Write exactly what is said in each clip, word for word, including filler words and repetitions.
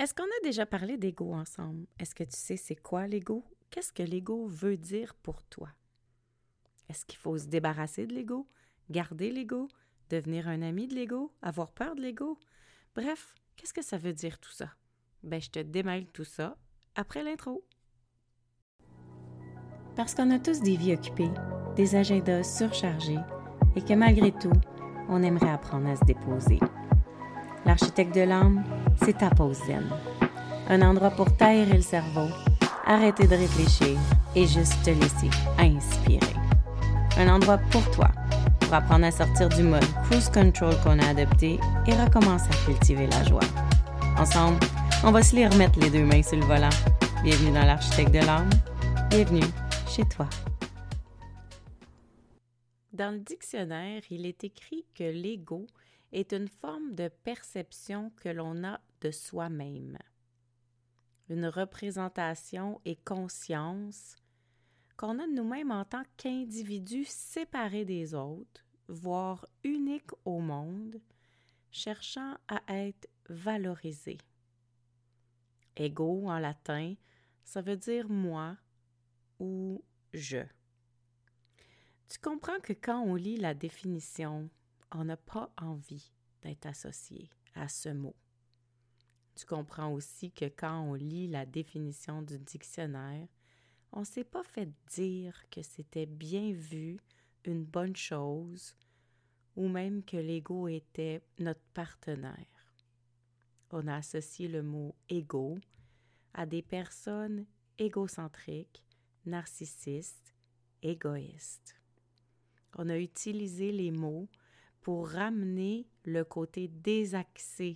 Est-ce qu'on a déjà parlé d'ego ensemble? Est-ce que tu sais c'est quoi l'ego? Qu'est-ce que l'ego veut dire pour toi? Est-ce qu'il faut se débarrasser de l'ego? Garder l'ego? Devenir un ami de l'ego? Avoir peur de l'ego? Bref, qu'est-ce que ça veut dire tout ça? Ben, je te démêle tout ça après l'intro. Parce qu'on a tous des vies occupées, des agendas surchargés et que malgré tout, on aimerait apprendre à se déposer. L'architecte de l'âme, c'est ta pause zen. Un endroit pour t'aérer le cerveau, arrêter de réfléchir et juste te laisser inspirer. Un endroit pour toi, pour apprendre à sortir du mode cruise control qu'on a adopté et recommencer à cultiver la joie. Ensemble, on va se les remettre les deux mains sur le volant. Bienvenue dans l'architecte de l'âme. Bienvenue chez toi. Dans le dictionnaire, il est écrit que l'ego est une forme de perception que l'on a de soi-même. Une représentation et conscience qu'on a de nous-mêmes en tant qu'individus séparés des autres, voire uniques au monde, cherchant à être valorisés. Ego, en latin, ça veut dire « moi » ou « je ». Tu comprends que quand on lit la définition, on n'a pas envie d'être associé à ce mot. Tu comprends aussi que quand on lit la définition du dictionnaire, on ne s'est pas fait dire que c'était bien vu, une bonne chose, ou même que l'ego était notre partenaire. On a associé le mot « ego » à des personnes égocentriques, narcissistes, égoïstes. On a utilisé les mots pour ramener le côté désaxé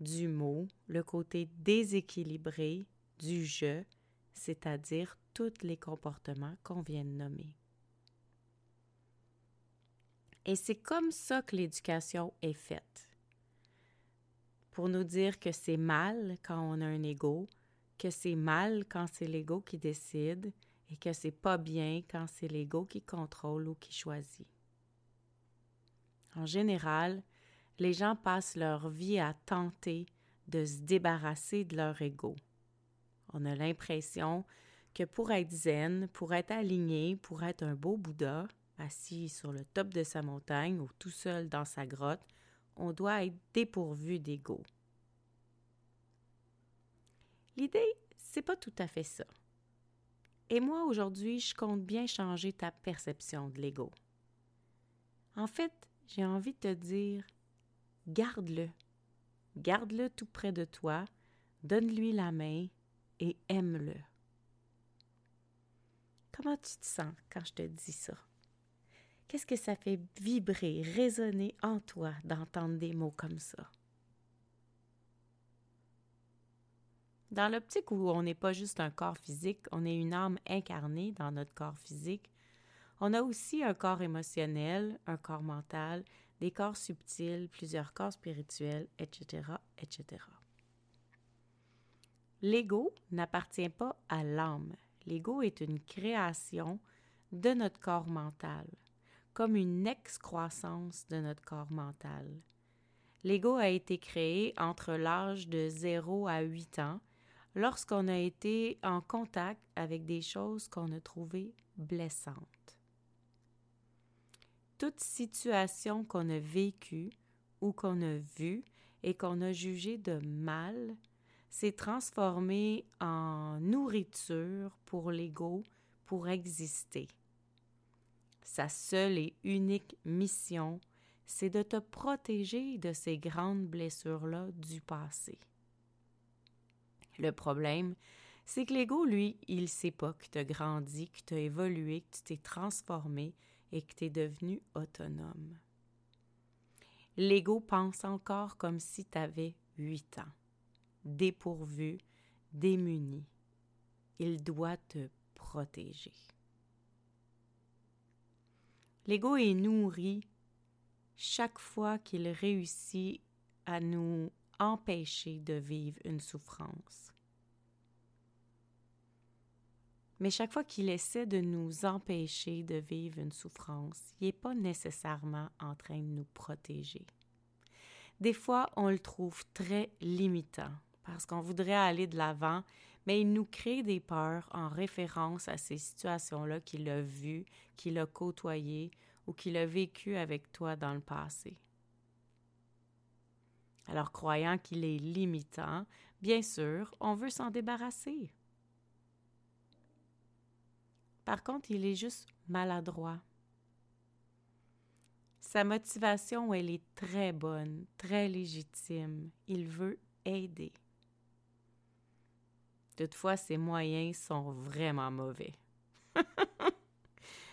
du mot, le côté déséquilibré du « je », c'est-à-dire tous les comportements qu'on vient de nommer. Et c'est comme ça que l'éducation est faite. Pour nous dire que c'est mal quand on a un ego, que c'est mal quand c'est l'ego qui décide et que c'est pas bien quand c'est l'ego qui contrôle ou qui choisit. En général, les gens passent leur vie à tenter de se débarrasser de leur ego. On a l'impression que pour être zen, pour être aligné, pour être un beau Bouddha, assis sur le top de sa montagne ou tout seul dans sa grotte, on doit être dépourvu d'ego. L'idée, c'est pas tout à fait ça. Et moi, aujourd'hui, je compte bien changer ta perception de l'ego. En fait, j'ai envie de te dire, garde-le. Garde-le tout près de toi, donne-lui la main, et aime-le. Comment tu te sens quand je te dis ça? Qu'est-ce que ça fait vibrer, résonner en toi d'entendre des mots comme ça? Dans l'optique où on n'est pas juste un corps physique, on est une âme incarnée dans notre corps physique, on a aussi un corps émotionnel, un corps mental, des corps subtils, plusieurs corps spirituels, et cetera, et cetera. L'ego n'appartient pas à l'âme. L'ego est une création de notre corps mental, comme une excroissance de notre corps mental. L'ego a été créé entre l'âge de zéro à huit ans, lorsqu'on a été en contact avec des choses qu'on a trouvées blessantes. Toute situation qu'on a vécue ou qu'on a vue et qu'on a jugée de mal, c'est transformé en nourriture pour l'ego pour exister. Sa seule et unique mission, c'est de te protéger de ces grandes blessures-là du passé. Le problème, c'est que l'ego, lui, il ne sait pas que tu as grandi, que tu as évolué, que tu t'es transformé et que tu es devenu autonome. L'ego pense encore comme si tu avais huit ans. Dépourvu, démuni. Il doit te protéger. L'ego est nourri chaque fois qu'il réussit à nous empêcher de vivre une souffrance. Mais chaque fois qu'il essaie de nous empêcher de vivre une souffrance, il n'est pas nécessairement en train de nous protéger. Des fois, on le trouve très limitant. parce qu'on voudrait aller de l'avant, mais il nous crée des peurs en référence à ces situations-là qu'il a vues, qu'il a côtoyées ou qu'il a vécues avec toi dans le passé. Alors, croyant qu'il est limitant, bien sûr, on veut s'en débarrasser. Par contre, il est juste maladroit. Sa motivation, elle est très bonne, très légitime. Il veut aider. Toutefois, ses moyens sont vraiment mauvais.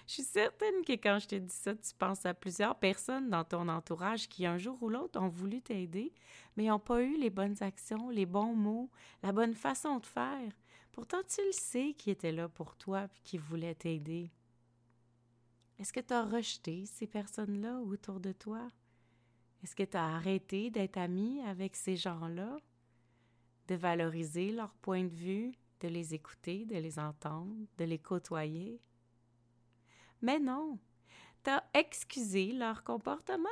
Je suis certaine que quand je te dis ça, tu penses à plusieurs personnes dans ton entourage qui, un jour ou l'autre, ont voulu t'aider, mais n'ont pas eu les bonnes actions, les bons mots, la bonne façon de faire. Pourtant, tu le sais qui était là pour toi et qui voulait t'aider. Est-ce que tu as rejeté ces personnes-là autour de toi? Est-ce que tu as arrêté d'être ami avec ces gens-là? De valoriser leur point de vue, de les écouter, de les entendre, de les côtoyer? Mais non, tu as excusé leur comportement.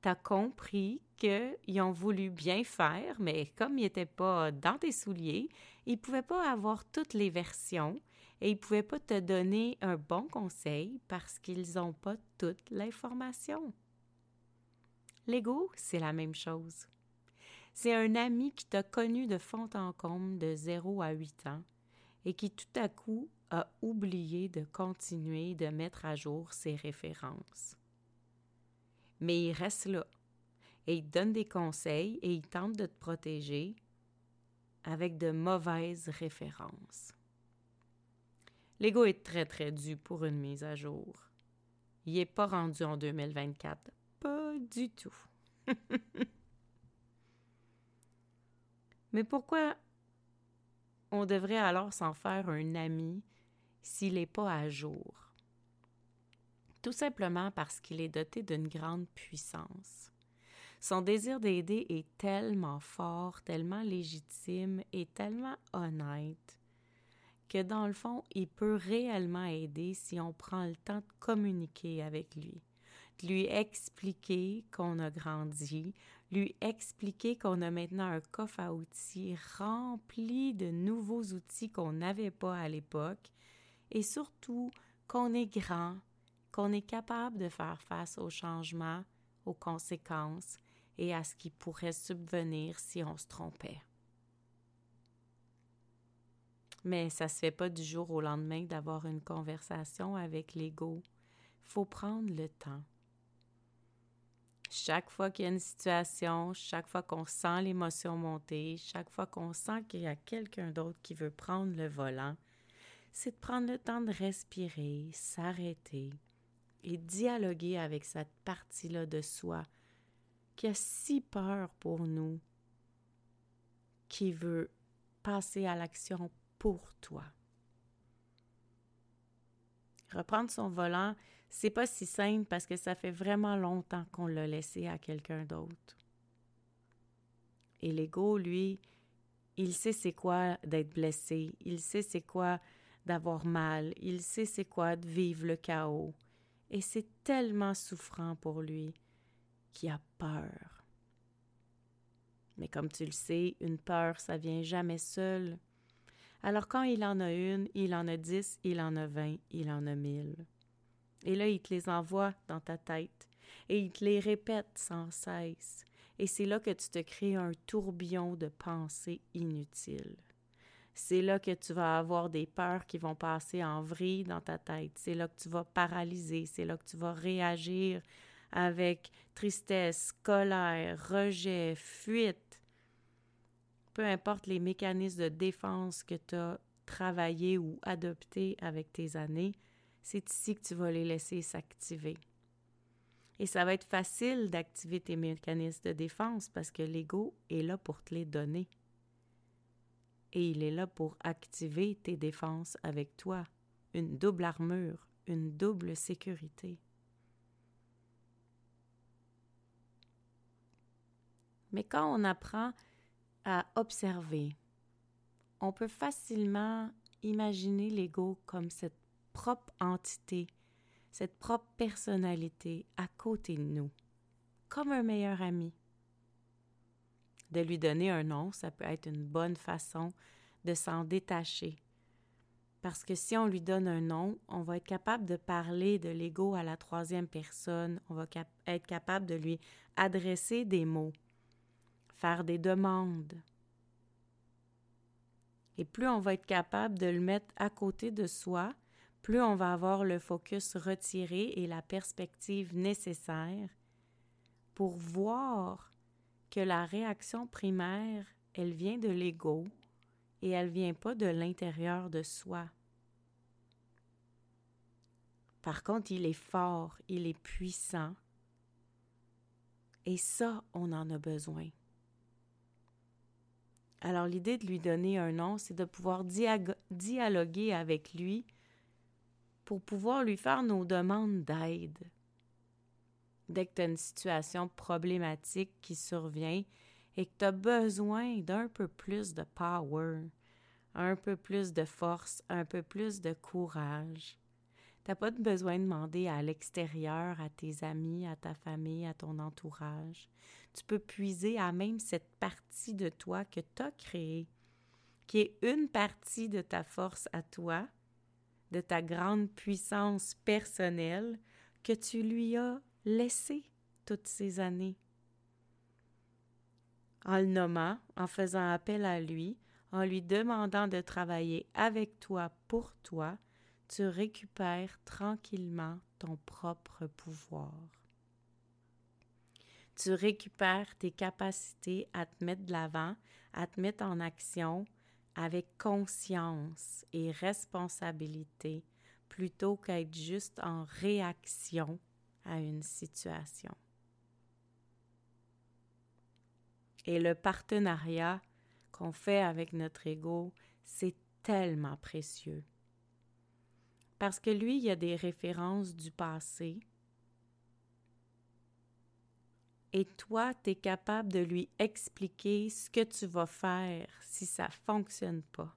Tu as compris qu'ils ont voulu bien faire, mais comme ils n'étaient pas dans tes souliers, ils ne pouvaient pas avoir toutes les versions et ils ne pouvaient pas te donner un bon conseil parce qu'ils n'ont pas toute l'information. L'ego, c'est la même chose. C'est un ami qui t'a connu de fond en comble de zéro à huit ans et qui tout à coup a oublié de continuer de mettre à jour ses références. Mais il reste là et il te donne des conseils et il tente de te protéger avec de mauvaises références. L'ego est très, très dû pour une mise à jour. Il n'est pas rendu en deux mille vingt-quatre. Pas du tout. Mais pourquoi on devrait alors s'en faire un ami s'il n'est pas à jour? Tout simplement parce qu'il est doté d'une grande puissance. Son désir d'aider est tellement fort, tellement légitime et tellement honnête que dans le fond, il peut réellement aider si on prend le temps de communiquer avec lui, de lui expliquer qu'on a grandi, lui expliquer qu'on a maintenant un coffre à outils rempli de nouveaux outils qu'on n'avait pas à l'époque et surtout qu'on est grand, qu'on est capable de faire face aux changements, aux conséquences et à ce qui pourrait subvenir si on se trompait. Mais ça ne se fait pas du jour au lendemain d'avoir une conversation avec l'ego. Il faut prendre le temps. Chaque fois qu'il y a une situation, chaque fois qu'on sent l'émotion monter, chaque fois qu'on sent qu'il y a quelqu'un d'autre qui veut prendre le volant, c'est de prendre le temps de respirer, s'arrêter et dialoguer avec cette partie-là de soi qui a si peur pour nous, qui veut passer à l'action pour toi. Reprendre son volant, c'est pas si simple parce que ça fait vraiment longtemps qu'on l'a laissé à quelqu'un d'autre. Et l'ego, lui, il sait c'est quoi d'être blessé, il sait c'est quoi d'avoir mal, il sait c'est quoi de vivre le chaos. Et c'est tellement souffrant pour lui qu'il a peur. Mais comme tu le sais, une peur, ça vient jamais seule. Alors quand il en a une, il en a dix, il en a vingt, il en a mille. Et là, il te les envoie dans ta tête et il te les répète sans cesse. Et c'est là que tu te crées un tourbillon de pensées inutiles. C'est là que tu vas avoir des peurs qui vont passer en vrille dans ta tête. C'est là que tu vas paralyser, c'est là que tu vas réagir avec tristesse, colère, rejet, fuite. Peu importe les mécanismes de défense que tu as travaillés ou adoptés avec tes années, c'est ici que tu vas les laisser s'activer. Et ça va être facile d'activer tes mécanismes de défense parce que l'ego est là pour te les donner. Et il est là pour activer tes défenses avec toi. Une double armure, une double sécurité. Mais quand on apprend à observer, on peut facilement imaginer l'ego comme cette propre entité, cette propre personnalité à côté de nous, comme un meilleur ami. de lui donner un nom, ça peut être une bonne façon de s'en détacher. Parce que si on lui donne un nom, on va être capable de parler de l'ego à la troisième personne, on va cap- être capable de lui adresser des mots, faire des demandes. Et plus on va être capable de le mettre à côté de soi, plus on va avoir le focus retiré et la perspective nécessaire pour voir que la réaction primaire, elle vient de l'ego et elle ne vient pas de l'intérieur de soi. Par contre, il est fort, il est puissant. Et ça, on en a besoin. Alors, l'idée de lui donner un nom, c'est de pouvoir diag- dialoguer avec lui pour pouvoir lui faire nos demandes d'aide. Dès que tu as une situation problématique qui survient et que tu as besoin d'un peu plus de power, un peu plus de force, un peu plus de courage, tu n'as pas besoin de demander à l'extérieur, à tes amis, à ta famille, à ton entourage. Tu peux puiser à même cette partie de toi que tu as créée, qui est une partie de ta force à toi, de ta grande puissance personnelle que tu lui as laissée toutes ces années. En le nommant, en faisant appel à lui, en lui demandant de travailler avec toi pour toi, tu récupères tranquillement ton propre pouvoir. Tu récupères tes capacités à te mettre de l'avant, à te mettre en action avec conscience et responsabilité plutôt qu'à être juste en réaction à une situation. Et le partenariat qu'on fait avec notre ego, c'est tellement précieux. Parce que lui, il y a des références du passé. Et toi, tu es capable de lui expliquer ce que tu vas faire si ça ne fonctionne pas.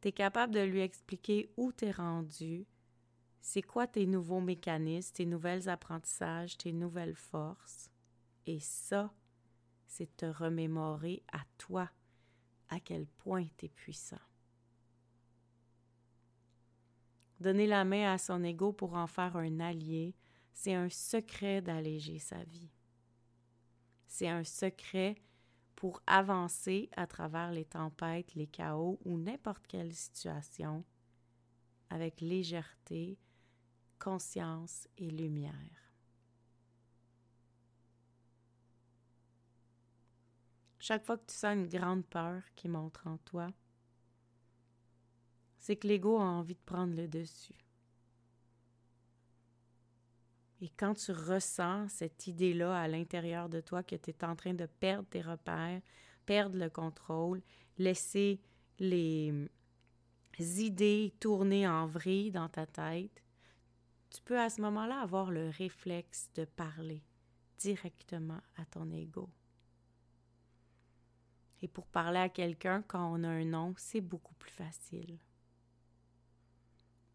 Tu es capable de lui expliquer où tu es rendu, c'est quoi tes nouveaux mécanismes, tes nouveaux apprentissages, tes nouvelles forces. Et ça, c'est te remémorer à toi à quel point tu es puissant. Donner la main à son ego pour en faire un allié, c'est un secret d'alléger sa vie. C'est un secret pour avancer à travers les tempêtes, les chaos ou n'importe quelle situation avec légèreté, conscience et lumière. Chaque fois que tu sens une grande peur qui monte en toi, c'est que l'ego a envie de prendre le dessus. Et quand tu ressens cette idée-là à l'intérieur de toi que tu es en train de perdre tes repères, perdre le contrôle, laisser les idées tourner en vrille dans ta tête, tu peux à ce moment-là avoir le réflexe de parler directement à ton ego. Et pour parler à quelqu'un quand on a un nom, c'est beaucoup plus facile.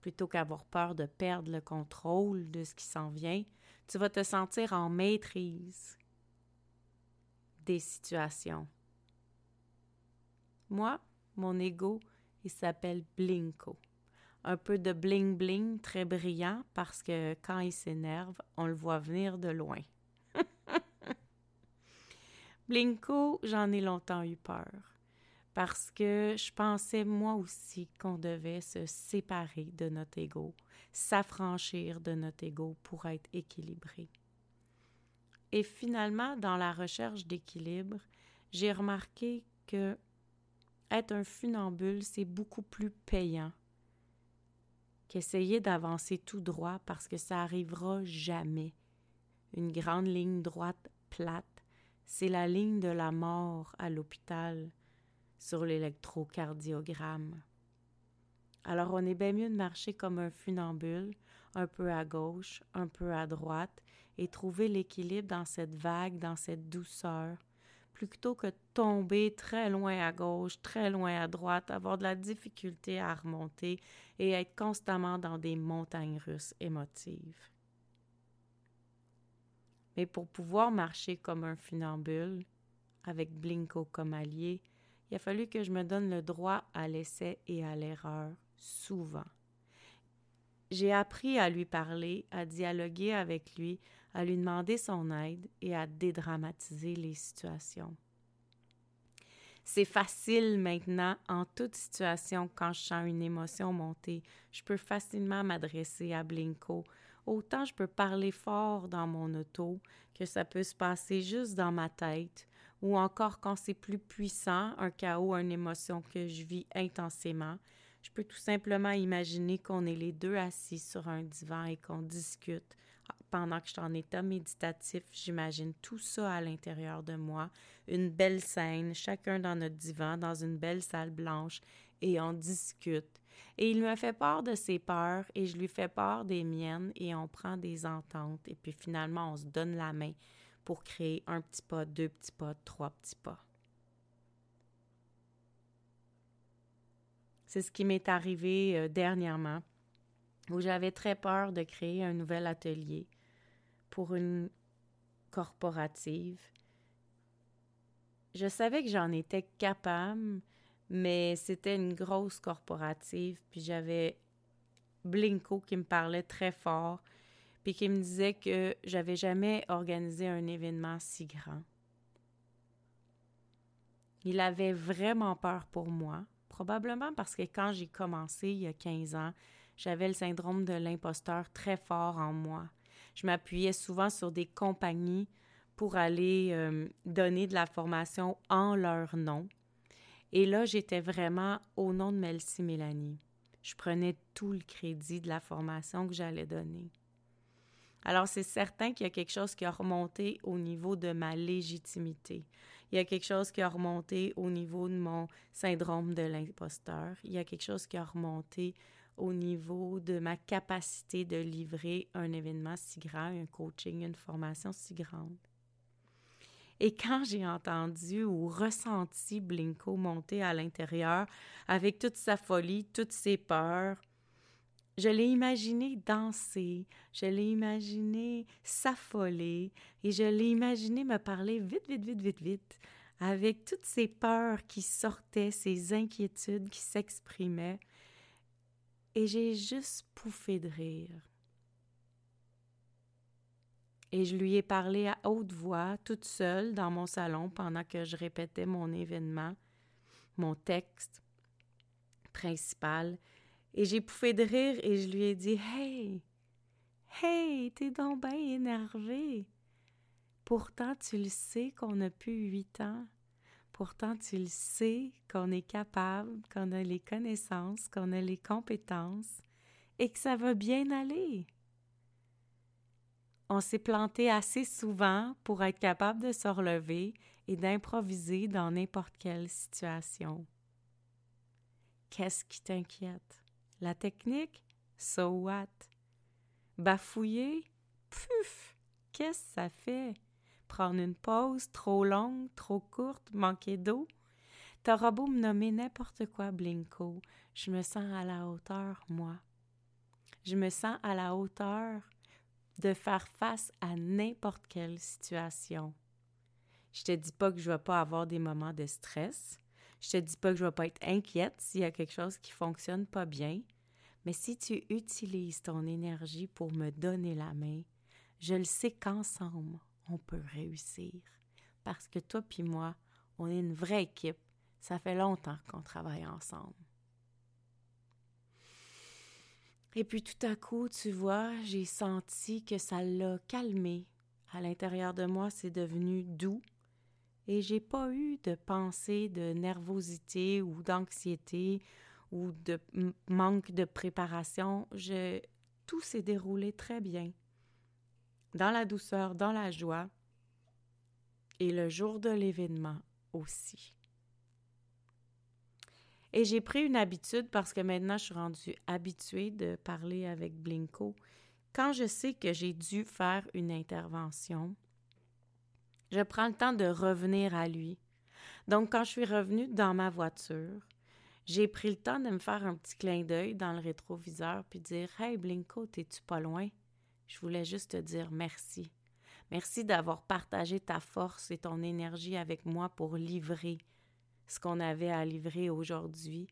Plutôt qu'avoir peur de perdre le contrôle de ce qui s'en vient, tu vas te sentir en maîtrise des situations. Moi, mon ego, il s'appelle Blinko. Un peu de bling-bling, très brillant, parce que quand il s'énerve, on le voit venir de loin. Blinko, j'en ai longtemps eu peur. Parce que je pensais moi aussi qu'on devait se séparer de notre ego, s'affranchir de notre ego pour être équilibré. Et finalement, dans la recherche d'équilibre, j'ai remarqué que être un funambule, c'est beaucoup plus payant qu'essayer d'avancer tout droit parce que ça n'arrivera jamais. Une grande ligne droite plate, c'est la ligne de la mort à l'hôpital. Sur l'électrocardiogramme. Alors, on est bien mieux de marcher comme un funambule, un peu à gauche, un peu à droite, et trouver l'équilibre dans cette vague, dans cette douceur, plutôt que tomber très loin à gauche, très loin à droite, avoir de la difficulté à remonter et être constamment dans des montagnes russes émotives. Mais pour pouvoir marcher comme un funambule, avec Blinko comme allié, il a fallu que je me donne le droit à l'essai et à l'erreur, souvent. J'ai appris à lui parler, à dialoguer avec lui, à lui demander son aide et à dédramatiser les situations. C'est facile maintenant, en toute situation, quand je sens une émotion monter, je peux facilement m'adresser à Blinko. Autant je peux parler fort dans mon auto, que ça peut se passer juste dans ma tête, ou encore quand c'est plus puissant, un chaos, une émotion que je vis intensément, je peux tout simplement imaginer qu'on est les deux assis sur un divan et qu'on discute. Pendant que je suis en état méditatif, j'imagine tout ça à l'intérieur de moi, une belle scène, chacun dans notre divan, dans une belle salle blanche, et on discute. Et il me fait part de ses peurs et je lui fais part des miennes et on prend des ententes et puis finalement on se donne la main pour créer un petit pas, deux petits pas, trois petits pas. C'est ce qui m'est arrivé euh, dernièrement où j'avais très peur de créer un nouvel atelier pour une corporative. Je savais que j'en étais capable, mais c'était une grosse corporative, puis j'avais Blinko qui me parlait très fort, puis qui me disait que j'avais jamais organisé un événement si grand. Il avait vraiment peur pour moi, probablement parce que quand j'ai commencé il y a quinze ans, j'avais le syndrome de l'imposteur très fort en moi. Je m'appuyais souvent sur des compagnies pour aller euh, donner de la formation en leur nom. Et là, j'étais vraiment au nom de Melcy Mélanie. Je prenais tout le crédit de la formation que j'allais donner. Alors, c'est certain qu'il y a quelque chose qui a remonté au niveau de ma légitimité. Il y a quelque chose qui a remonté au niveau de mon syndrome de l'imposteur. Il y a quelque chose qui a remonté au niveau de ma capacité de livrer un événement si grand, un coaching, une formation si grande. Et quand j'ai entendu ou ressenti Blinko monter à l'intérieur avec toute sa folie, toutes ses peurs, je l'ai imaginé danser, je l'ai imaginé s'affoler et je l'ai imaginé me parler vite, vite, vite, vite, vite, avec toutes ses peurs qui sortaient, ses inquiétudes qui s'exprimaient. Et j'ai juste pouffé de rire. Et je lui ai parlé à haute voix, toute seule, dans mon salon, pendant que je répétais mon événement, mon texte principal. Et j'ai pouffé de rire et je lui ai dit « Hey! Hey! T'es donc bien énervée! Pourtant, tu le sais qu'on a plus huit ans. Pourtant, tu le sais qu'on est capable, qu'on a les connaissances, qu'on a les compétences et que ça va bien aller. » On s'est planté assez souvent pour être capable de se relever et d'improviser dans n'importe quelle situation. Qu'est-ce qui t'inquiète? La technique? So what? Bafouiller? Puf! Qu'est-ce que ça fait? Prendre une pause trop longue, trop courte, manquer d'eau? T'auras beau me nommer n'importe quoi, Blinko, je me sens à la hauteur, moi. Je me sens à la hauteur de faire face à n'importe quelle situation. Je te dis pas que je vais pas avoir des moments de stress. Je te dis pas que je vais pas être inquiète s'il y a quelque chose qui fonctionne pas bien. Mais si tu utilises ton énergie pour me donner la main, je le sais qu'ensemble, on peut réussir. Parce que toi puis moi, on est une vraie équipe. Ça fait longtemps qu'on travaille ensemble. Et puis tout à coup, tu vois, j'ai senti que ça l'a calmé. À l'intérieur de moi, c'est devenu doux et j'ai pas eu de pensée de nervosité ou d'anxiété ou de m- manque de préparation. Je... Tout s'est déroulé très bien, dans la douceur, dans la joie et le jour de l'événement aussi. Et j'ai pris une habitude parce que maintenant, je suis rendue habituée de parler avec Blinko. Quand je sais que j'ai dû faire une intervention, je prends le temps de revenir à lui. Donc, quand je suis revenue dans ma voiture, j'ai pris le temps de me faire un petit clin d'œil dans le rétroviseur puis dire « Hey Blinko, t'es-tu pas loin? Je voulais juste te dire merci. Merci d'avoir partagé ta force et ton énergie avec moi pour livrer ce qu'on avait à livrer aujourd'hui.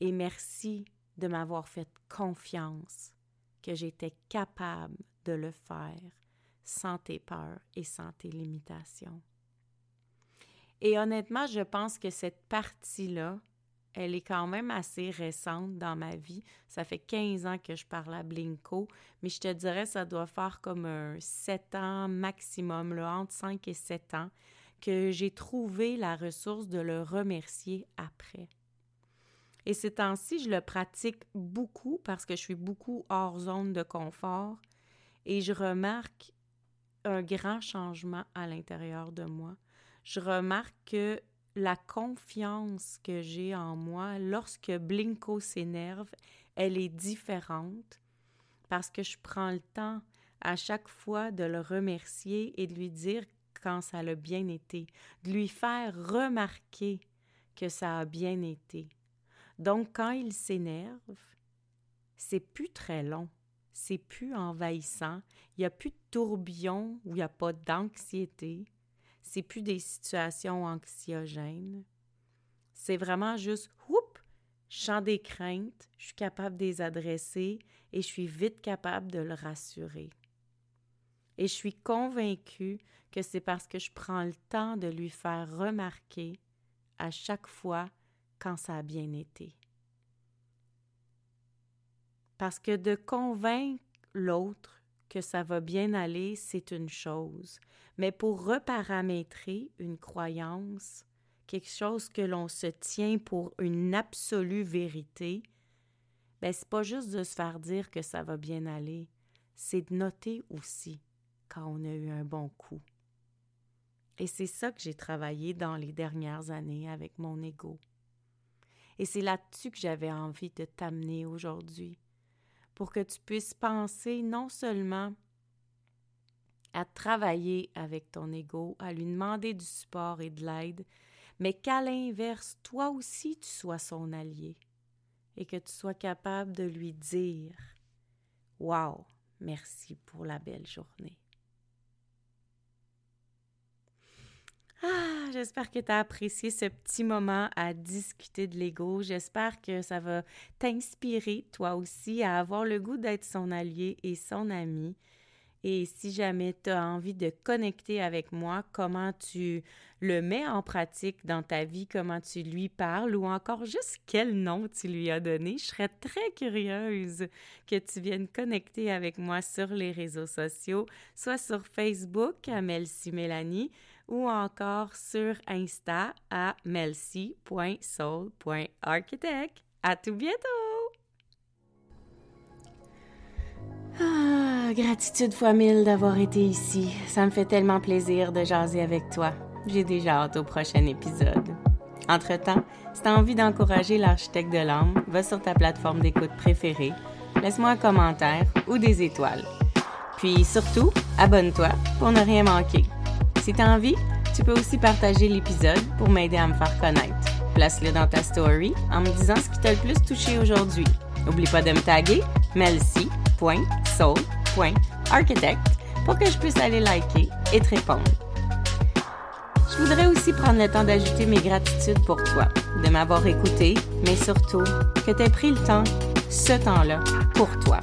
Et merci de m'avoir fait confiance que j'étais capable de le faire sans tes peurs et sans tes limitations. Et honnêtement, je pense que cette partie-là, elle est quand même assez récente dans ma vie. Ça fait quinze ans que je parle à Blinko, mais je te dirais ça doit faire comme un sept ans maximum, là, entre cinq et sept ans, que j'ai trouvé la ressource de le remercier après. Et ces temps-ci, je le pratique beaucoup parce que je suis beaucoup hors zone de confort et je remarque un grand changement à l'intérieur de moi. Je remarque que la confiance que j'ai en moi, lorsque Blinko s'énerve, elle est différente parce que je prends le temps à chaque fois de le remercier et de lui dire quand ça a bien été, de lui faire remarquer que ça a bien été. Donc, quand il s'énerve, c'est plus très long, c'est plus envahissant, il n'y a plus de tourbillon où il n'y a pas d'anxiété. C'est plus des situations anxiogènes. C'est vraiment juste, oups, je sens des craintes, je suis capable de les adresser et je suis vite capable de le rassurer. Et je suis convaincue que c'est parce que je prends le temps de lui faire remarquer à chaque fois quand ça a bien été. Parce que de convaincre l'autre que ça va bien aller, c'est une chose. Mais pour reparamétrer une croyance, quelque chose que l'on se tient pour une absolue vérité, bien, c'est pas juste de se faire dire que ça va bien aller, c'est de noter aussi quand on a eu un bon coup. Et c'est ça que j'ai travaillé dans les dernières années avec mon ego. Et c'est là-dessus que j'avais envie de t'amener aujourd'hui, pour que tu puisses penser non seulement à travailler avec ton ego, à lui demander du support et de l'aide, mais qu'à l'inverse, toi aussi tu sois son allié et que tu sois capable de lui dire « Wow, merci pour la belle journée. » Ah, j'espère que tu as apprécié ce petit moment à discuter de l'ego. J'espère que ça va t'inspirer, toi aussi, à avoir le goût d'être son allié et son ami. Et si jamais tu as envie de connecter avec moi, comment tu le mets en pratique dans ta vie, comment tu lui parles ou encore juste quel nom tu lui as donné, je serais très curieuse que tu viennes connecter avec moi sur les réseaux sociaux, soit sur Facebook à Melcy Mélanie, ou encore sur Insta à melcy point soul point architect. À tout bientôt! Ah, gratitude fois mille d'avoir été ici. Ça me fait tellement plaisir de jaser avec toi. J'ai déjà hâte au prochain épisode. Entre-temps, si tu as envie d'encourager l'architecte de l'âme, va sur ta plateforme d'écoute préférée, laisse-moi un commentaire ou des étoiles. Puis surtout, abonne-toi pour ne rien manquer. Si t'as envie, tu peux aussi partager l'épisode pour m'aider à me faire connaître. Place-le dans ta story en me disant ce qui t'a le plus touché aujourd'hui. N'oublie pas de me taguer melcy point soul point architect pour que je puisse aller liker et te répondre. Je voudrais aussi prendre le temps d'ajouter mes gratitudes pour toi, de m'avoir écouté, mais surtout que t'aies pris le temps, ce temps-là, pour toi.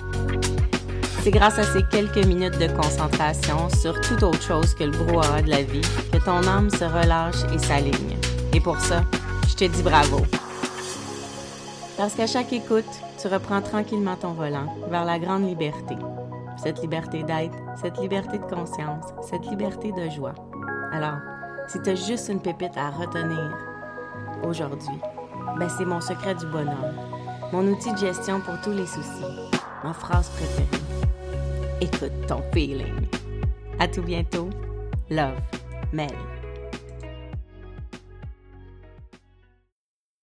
C'est grâce à ces quelques minutes de concentration sur toute autre chose que le brouhaha de la vie que ton âme se relâche et s'aligne. Et pour ça, je te dis bravo. Parce qu'à chaque écoute, tu reprends tranquillement ton volant vers la grande liberté. Cette liberté d'être, cette liberté de conscience, cette liberté de joie. Alors, si tu as juste une pépite à retenir aujourd'hui, ben c'est mon secret du bonhomme, mon outil de gestion pour tous les soucis, ma phrase préférée. Écoute ton feeling. À tout bientôt. Love, Mel.